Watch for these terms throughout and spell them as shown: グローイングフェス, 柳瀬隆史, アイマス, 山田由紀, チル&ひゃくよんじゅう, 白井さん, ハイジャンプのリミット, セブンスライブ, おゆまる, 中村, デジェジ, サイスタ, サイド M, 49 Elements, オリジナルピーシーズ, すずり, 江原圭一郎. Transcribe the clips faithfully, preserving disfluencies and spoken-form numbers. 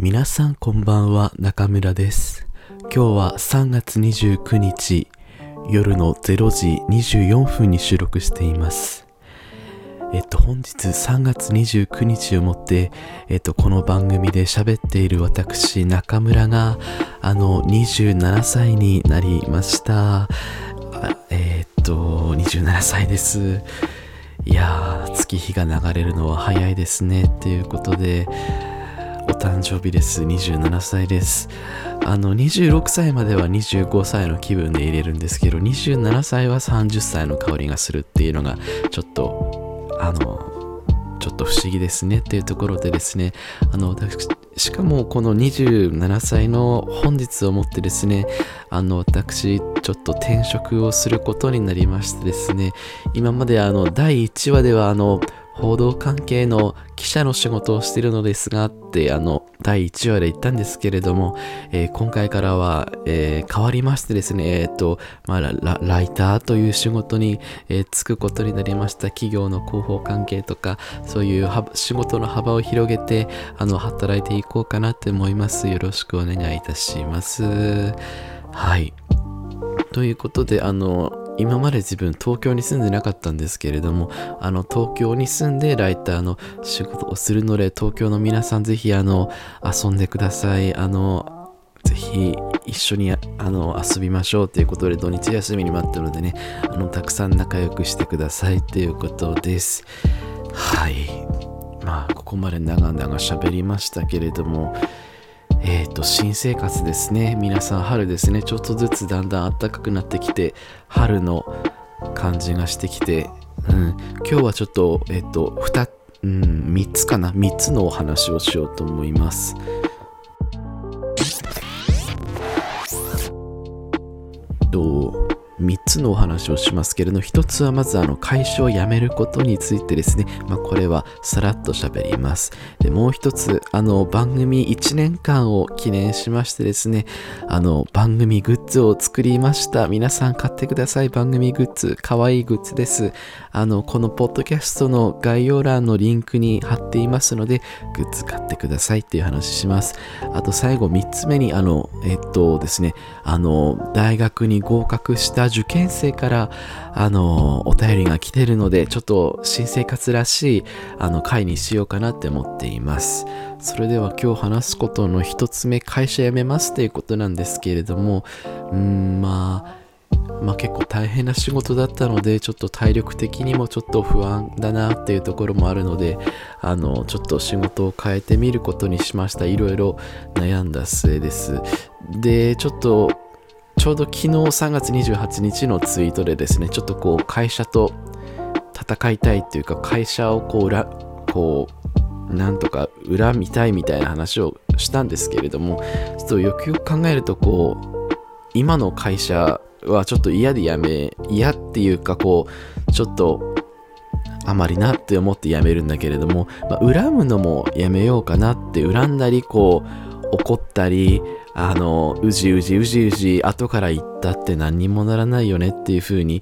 皆さんこんばんは、中村です。今日はさんがつにじゅうくにち夜のれいじにじゅうよんぷんに収録しています。えっと本日さんがつにじゅうくにちをもってえっとこの番組で喋っている私中村があのにじゅうななさいになりました。えっとにじゅうななさいです。いやー、月日が流れるのは早いですねっていうことで、お誕生日です。にじゅうななさいです。あのにじゅうろくさいまではにじゅうごさいの気分で入れるんですけど、にじゅうななさいはさんじゅっさいの香りがするっていうのがちょっとあのちょっと不思議ですねっていうところでですね、あの私しかもこのにじゅうななさいの本日をもってですね、あの私ちょっと転職をすることになりましてですね、今まであのだいいちわではあの報道関係の記者の仕事をしているのですがってあのだいいちわで言ったんですけれども、えー、今回からは、えー、変わりましてですね、えーとまあ、ラ, ラ, ライターという仕事に、えー、就くことになりました。企業の広報関係とかそういう仕事の幅を広げてあの働いていこうかなって思います。よろしくお願いいたします。はい、ということであの今まで自分東京に住んでなかったんですけれども、あの東京に住んでライターの仕事をするので、東京の皆さんぜひあの遊んでください。あのぜひ一緒にあの遊びましょうということで、土日休みに待ってるのでね、あのたくさん仲良くしてくださいということです。はい、まあここまで長々喋りましたけれども、えーと、新生活ですね。皆さん春ですね。ちょっとずつだんだん暖かくなってきて、春の感じがしてきて、うん、今日はちょっと、えーと、2、うん、みっつかな、みっつのお話をしようと思います。とみっつのお話をしますけれども、ひとつはまずあの会社を辞めることについてですね、まあ、これはさらっと喋ります。でもうひとつ、あの番組いちねんかんを記念しましてですね、あの番組グッズを作りました。皆さん買ってください。番組グッズ、かわいいグッズです。あのこのポッドキャストの概要欄のリンクに貼っていますので、グッズ買ってくださいっていう話します。あと最後みっつめにあのえっとですねあの大学に合格した受験生からあのお便りが来てるので、ちょっと新生活らしいあの回にしようかなって思っています。それでは今日話すことの一つ目、会社辞めますということなんですけれども、うーん、まあ、まあ結構大変な仕事だったので、ちょっと体力的にもちょっと不安だなっていうところもあるので、あのちょっと仕事を変えてみることにしました。いろいろ悩んだ末です。でちょっとちょうど昨日さんがつにじゅうはちにちのツイートでですね、ちょっとこう会社と戦いたいというか、会社をこう裏こうなんとか恨みたいみたいな話をしたんですけれども、ちょっとよくよく考えると、こう今の会社はちょっと嫌で辞め嫌っていうか、こうちょっとあまりなって思って辞めるんだけれども、まあ、恨むのもやめようかなって、恨んだりこう怒ったり、あのうじうじうじうじ後から言ったって何にもならないよねっていう風に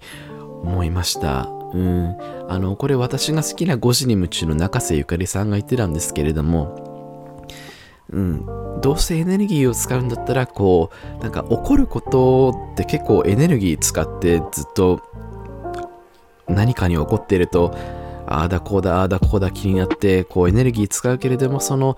思いました。うん、あのこれ私が好きなごじに夢中の中瀬ゆかりさんが言ってたんですけれども、うん、どうせエネルギーを使うんだったら、こうなんか怒ることって結構エネルギー使って、ずっと何かに怒ってるとああだこうだああだこうだ気になって、こうエネルギー使うけれども、その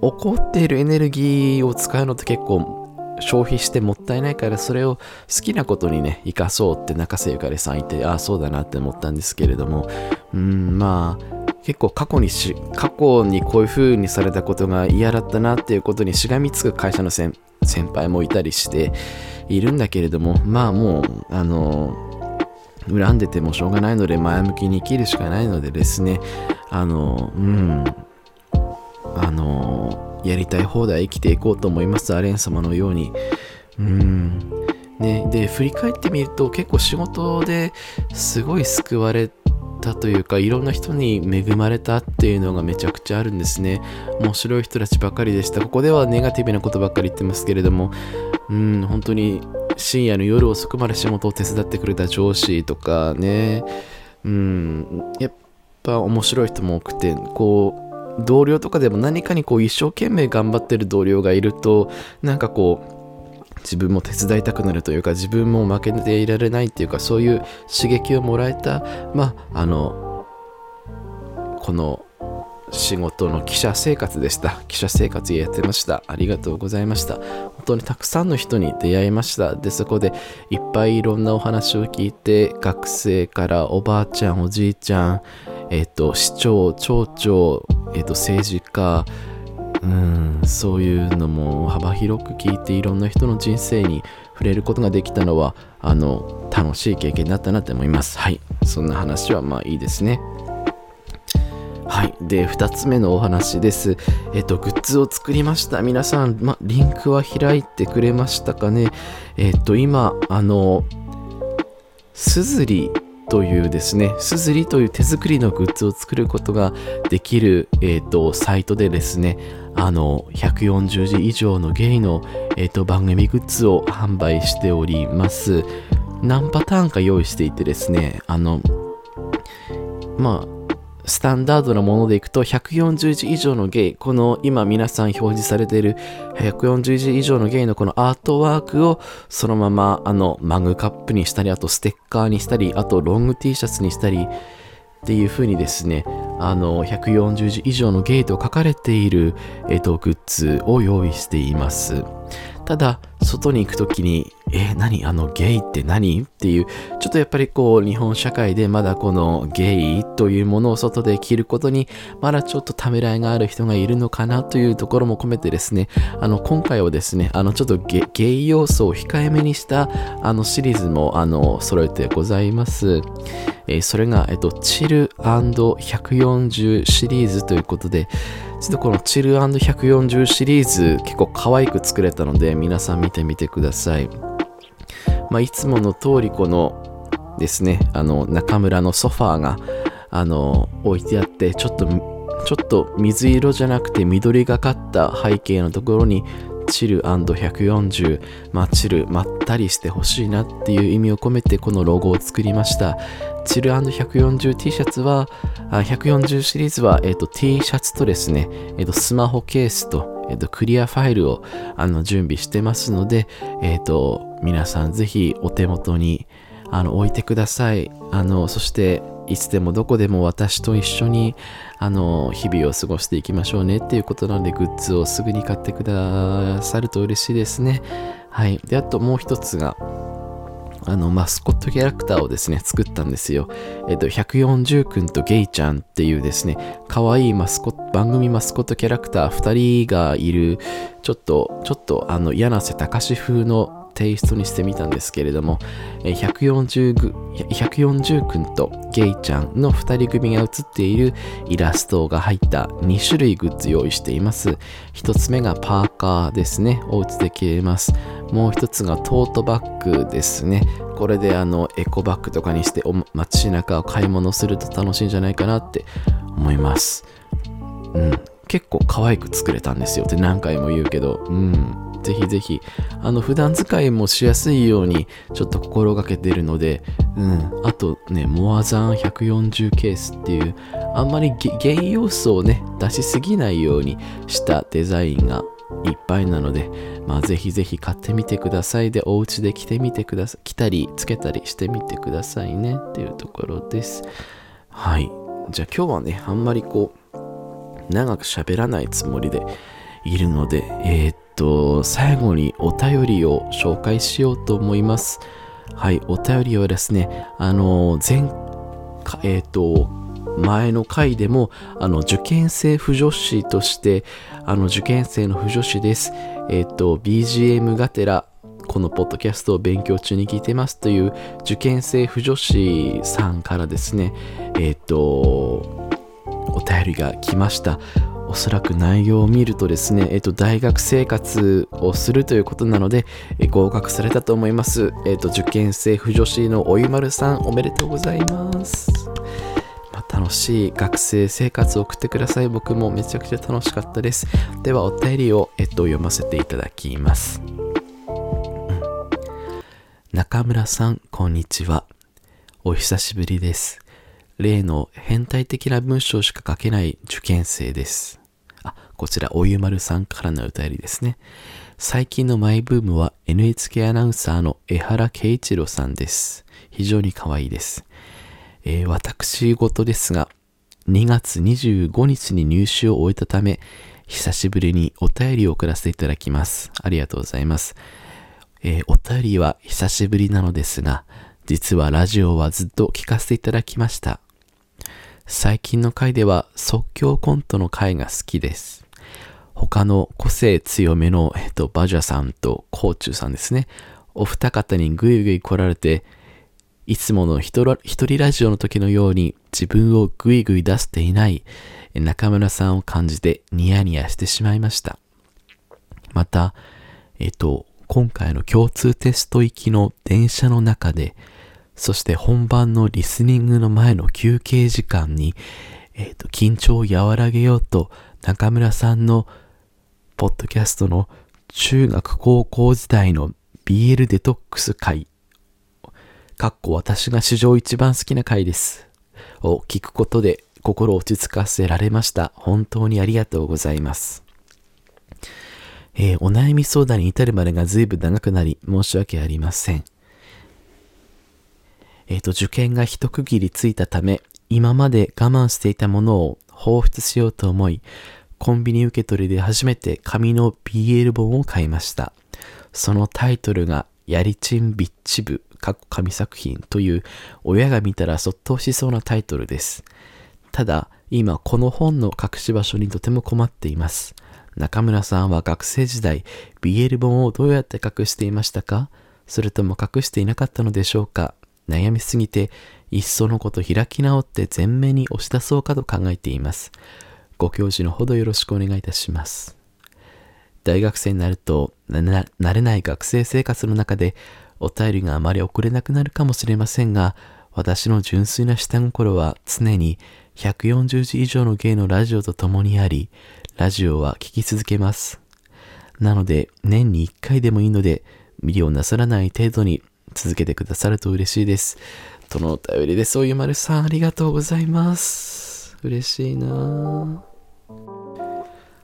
怒っているエネルギーを使うのって結構消費してもったいないから、それを好きなことにね生かそうって中瀬ゆかりさん言って、ああそうだなって思ったんですけれども、うーん、まあ結構過去にし過去にこういう風にされたことが嫌だったなっていうことにしがみつく会社の先輩もいたりしているんだけれども、まあもうあの恨んでてもしょうがないので、前向きに生きるしかないのでですね、あのうんあのやりたい放題生きていこうと思います。アレン様のように。うん、ね、で振り返ってみると、結構仕事ですごい救われたというか、いろんな人に恵まれたっていうのがめちゃくちゃあるんですね。面白い人たちばかりでした。ここではネガティブなことばっかり言ってますけれども、うん、本当に深夜の夜遅くまで仕事を手伝ってくれた上司とかね、うん、やっぱ面白い人も多くて、こう同僚とかでも何かにこう一生懸命頑張ってる同僚がいると、なんかこう自分も手伝いたくなるというか、自分も負けていられないっていうか、そういう刺激をもらえた、まああのこの仕事の記者生活でした。記者生活やってました。ありがとうございました。本当にたくさんの人に出会いました。でそこでいっぱいいろんなお話を聞いて、学生からおばあちゃんおじいちゃん、えっと市長町長、えっと政治家、うん、そういうのも幅広く聞いて、いろんな人の人生に触れることができたのはあの楽しい経験だったなって思います。はい、そんな話はまあいいですね。はい、でふたつめのお話です。えっとグッズを作りました。皆さん、ま、リンクは開いてくれましたかね。えっと今あのすずりというですね、すずりという手作りのグッズを作ることができる、えーと、サイトでですね、あのひゃくよんじゅうじ以上のゲイの、えーと、番組グッズを販売しております。何パターンか用意していてですね、あのまあスタンダードなものでいくとひゃくよんじゅう以上のゲイ、この今皆さん表示されているひゃくよんじゅう以上のゲイのこのアートワークをそのままあのマグカップにしたり、あとステッカーにしたり、あとロング T シャツにしたりっていう風にですね、あのひゃくよんじゅう以上のゲイと書かれている、えっと、グッズを用意しています。ただ外に行くときにえー、何あのゲイって何っていう、ちょっとやっぱりこう日本社会でまだこのゲイというものを外で着ることにまだちょっとためらいがある人がいるのかなというところも込めてですね、あの今回はですね、あのちょっと ゲ, ゲイ要素を控えめにしたあのシリーズもあの揃えてございます。えー、それがえっとチル &ひゃくよんじゅう シリーズということで、ちょっとこのチル &ひゃくよんじゅう シリーズ結構可愛く作れたので皆さん見てみてください。まあ、いつもの通りこのですね、あの中村のソファーがあの置いてあって、ちょっとちょっと水色じゃなくて緑がかった背景のところにチル &ひゃくよんじゅう、まあ、チルまったりしてほしいなっていう意味を込めてこのロゴを作りました。チル &ひゃくよんじゅうティー シャツはひゃくよんじゅうシリーズは、えー、と T シャツとですね、えー、とスマホケースと、えー、とクリアファイルをあの準備してますので、えー、と皆さんぜひお手元にあの置いてください。あのそしていつでもどこでも私と一緒にあの日々を過ごしていきましょうねっていうことなので、グッズをすぐに買ってくださると嬉しいですね。はい。であともう一つがあのマスコットキャラクターをですね作ったんですよ。えっとひゃくよんじゅうくんとゲイちゃんっていうですね、可愛いマスコット番組マスコットキャラクターふたりがいる、ちょっとちょっとあの柳瀬隆史風のテイストにしてみたんですけれども、ひゃくよんじゅうくんとゲイちゃんのふたり組が写っているイラストが入ったに種類グッズ用意しています。ひとつめがパーカーですね、お家で着れます。もうひとつがトートバッグですね、これであのエコバッグとかにして街中を買い物すると楽しいんじゃないかなって思います。うん、結構可愛く作れたんですよって何回も言うけど、うんぜひぜひあの普段使いもしやすいようにちょっと心がけてるので、うん、あとねモアザンひゃくよんじゅうケースっていうあんまりゲイ要素をね出しすぎないようにしたデザインがいっぱいなので、まあ、ぜひぜひ買ってみてください。でお家で着てみてください、着たりつけたりしてみてくださいねっていうところです。はい、じゃあ今日はねあんまりこう長く喋らないつもりでいるので、えー、っと最後にお便りを紹介しようと思います。はい、お便りはですね、あの前回、えー、っと前の回でもあの受験生腐女子としてあの受験生の腐女子です、えー、っと ビージーエム がてらこのポッドキャストを勉強中に聞いてますという受験生腐女子さんからですね、えー、っとお便りが来ました。おそらく内容を見るとですね、えっと、大学生活をするということなので、え合格されたと思います。えっと、受験生腐女子のおゆまるさん、おめでとうございます。まあ、楽しい学生生活を送ってください。僕もめちゃくちゃ楽しかったです。では、お便りを、えっと、読ませていただきます。うん、中村さん、こんにちは。お久しぶりです。例の変態的な文章しか書けない受験生です。あ、こちらおゆまるさんからのお便りですね。最近のマイブームは エヌエイチケー アナウンサーの江原圭一郎さんです。非常に可愛いです。えー、私事ですが、にがつにじゅうごにちに入試を終えたため、久しぶりにお便りを送らせていただきます。ありがとうございます。えー、お便りは久しぶりなのですが、実はラジオはずっと聞かせていただきました。最近の回では即興コントの回が好きです。他の個性強めの、えっと、バジャさんとコーチューさんですね。お二方にぐいぐい来られて、いつもの一人ラジオの時のように自分をぐいぐい出していない中村さんを感じてニヤニヤしてしまいました。また、えっと、今回の共通テスト行きの電車の中で、そして本番のリスニングの前の休憩時間に、えっと、緊張を和らげようと中村さんのポッドキャストの中学高校時代の ビーエル デトックス会かっこ私が史上一番好きな回ですを聞くことで心を落ち着かせられました。本当にありがとうございます。えー、お悩み相談に至るまでが随分長くなり申し訳ありません。えーと、受験が一区切りついたため今まで我慢していたものを放出しようと思い、コンビニ受け取りで初めて紙の ビーエル 本を買いました。そのタイトルがやりちんビッチ部紙作品という親が見たらそっとしそうなタイトルです。ただ今この本の隠し場所にとても困っています。中村さんは学生時代 ビーエル 本をどうやって隠していましたか？それとも隠していなかったのでしょうか？悩みすぎていっそのこと開き直って前面に押し出そうかと考えています。ご教示のほどよろしくお願いいたします。大学生になるとな慣れない学生生活の中でお便りがあまり送れなくなるかもしれませんが、私の純粋な下心は常にひゃくよんじゅうじ以上の芸のラジオと共にあり、ラジオは聞き続けます。なので年にいっかいでもいいので無理をなさらない程度に続けてくださると嬉しいです、とのお便りです。おゆまるさんありがとうございます。嬉しいな。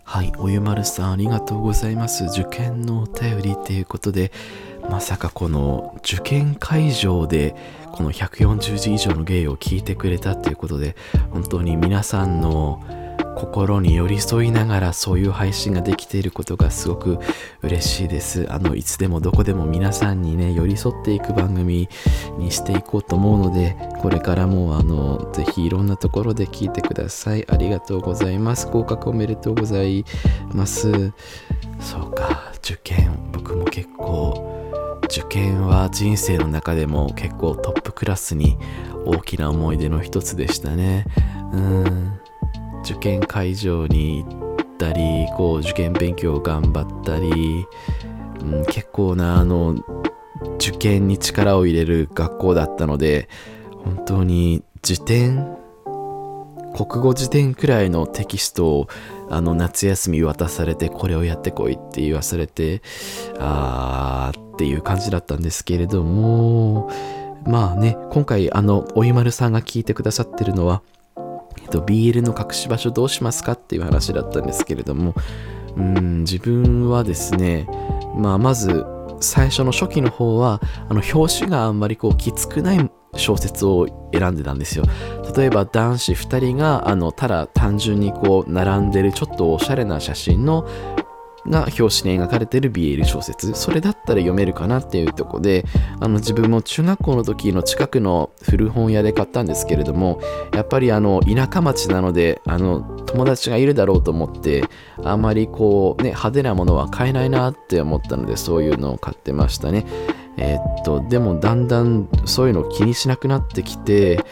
はい、おゆまるさんありがとうございます。受験のお便りということで、まさかこの受験会場でこのひゃくよんじゅうじ以上の芸を聞いてくれたということで、本当に皆さんの心に寄り添いながらそういう配信ができていることがすごく嬉しいです。あのいつでもどこでも皆さんにね寄り添っていく番組にしていこうと思うので、これからもあのぜひいろんなところで聞いてください。ありがとうございます。合格おめでとうございます。そうか、受験、僕も結構受験は人生の中でも結構トップクラスに大きな思い出の一つでしたね。うーん、受験会場に行ったり、こう受験勉強を頑張ったり、うん、結構なあの受験に力を入れる学校だったので、本当に辞典、国語辞典くらいのテキストをあの夏休み渡されて、これをやってこいって言わされて、あーっていう感じだったんですけれども、まあね、今回あのおゆまるさんが聞いてくださってるのは、えっと、ビーエル の隠し場所どうしますかっていう話だったんですけれども、うーん、自分はですね、まあまず最初の初期の方はあの表紙があんまりこうきつくない小説を選んでたんですよ。例えば男子ふたりがあのただ単純にこう並んでるちょっとおしゃれな写真のが表紙に描かれてる ビーエル 小説、それだったら読めるかなっていうとこで、あの自分も中学校の時の近くの古本屋で買ったんですけれども、やっぱりあの田舎町なのであの友達がいるだろうと思ってあまりこうね派手なものは買えないなって思ったので、そういうのを買ってましたね。えー、っとでもだんだんそういうのを気にしなくなってきて、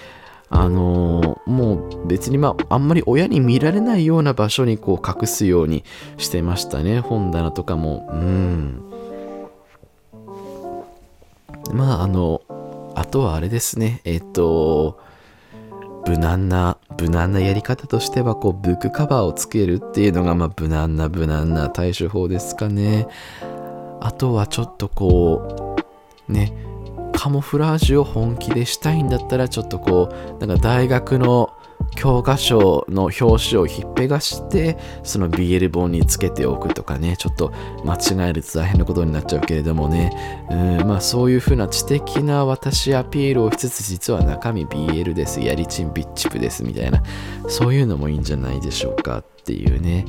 あのー、もう別に、まあ、あんまり親に見られないような場所にこう隠すようにしてましたね。本棚とかも。うん。まああのあとはあれですね。えっと無難な無難なやり方としてはこうブックカバーをつけるっていうのが、まあ無難な無難な対処法ですかね。あとはちょっとこうね。カモフラージュを本気でしたいんだったら、ちょっとこうなんか大学の教科書の表紙をひっぺがしてその ビーエル 本につけておくとかね、ちょっと間違えると大変なことになっちゃうけれどもね、うんまあそういう風な知的な私アピールをしつつ、実は中身 ビーエル です、やりちんビッチプですみたいな、そういうのもいいんじゃないでしょうかっていうね。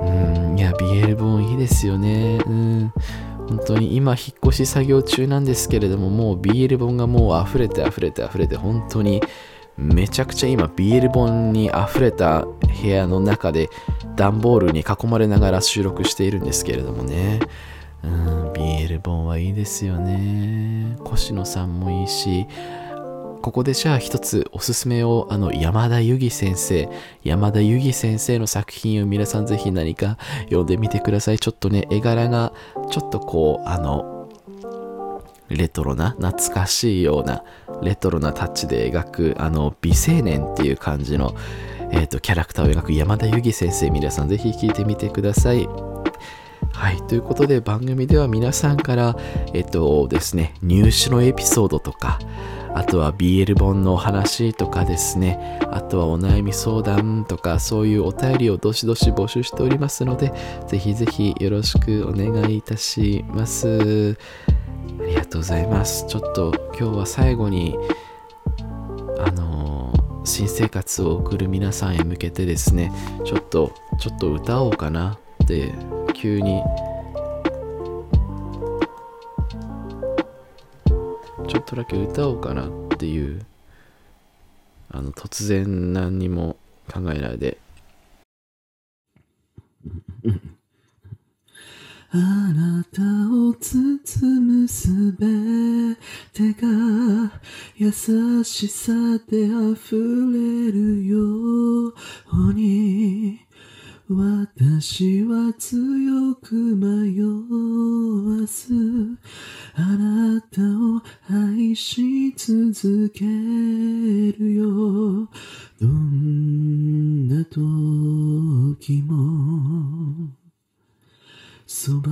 うんいや ビーエル 本いいですよね。うん本当に今引っ越し作業中なんですけれども、もう ビーエル 本がもう溢れて溢れて溢れて、本当にめちゃくちゃ今 ビーエル 本に溢れた部屋の中で段ボールに囲まれながら収録しているんですけれどもね。うん、ビーエル 本はいいですよね。越野さんもいいし、ここでじゃあ一つおすすめを、あの山田由紀先生山田由紀先生の作品を皆さんぜひ何か読んでみてください。ちょっとね絵柄がちょっとこうあのレトロな懐かしいようなレトロなタッチで描く、あの美青年っていう感じの、えーと、キャラクターを描く山田由紀先生、皆さんぜひ聞いてみてください。はい、ということで番組では皆さんからえっとですね入手のエピソードとか、あとは ビーエル 本のお話とかですね、あとはお悩み相談とか、そういうお便りをどしどし募集しておりますので、ぜひぜひよろしくお願いいたします。ありがとうございます。ちょっと今日は最後にあのー、新生活を送る皆さんへ向けてですね、ちょっとちょっと歌おうかなって急にちょっとだけ歌おうかなっていう、あの突然何にも考えないであなたを包むすべてが優しさで溢れるように、私は強く迷わずあなたを愛し続けるよ、どんな時もそば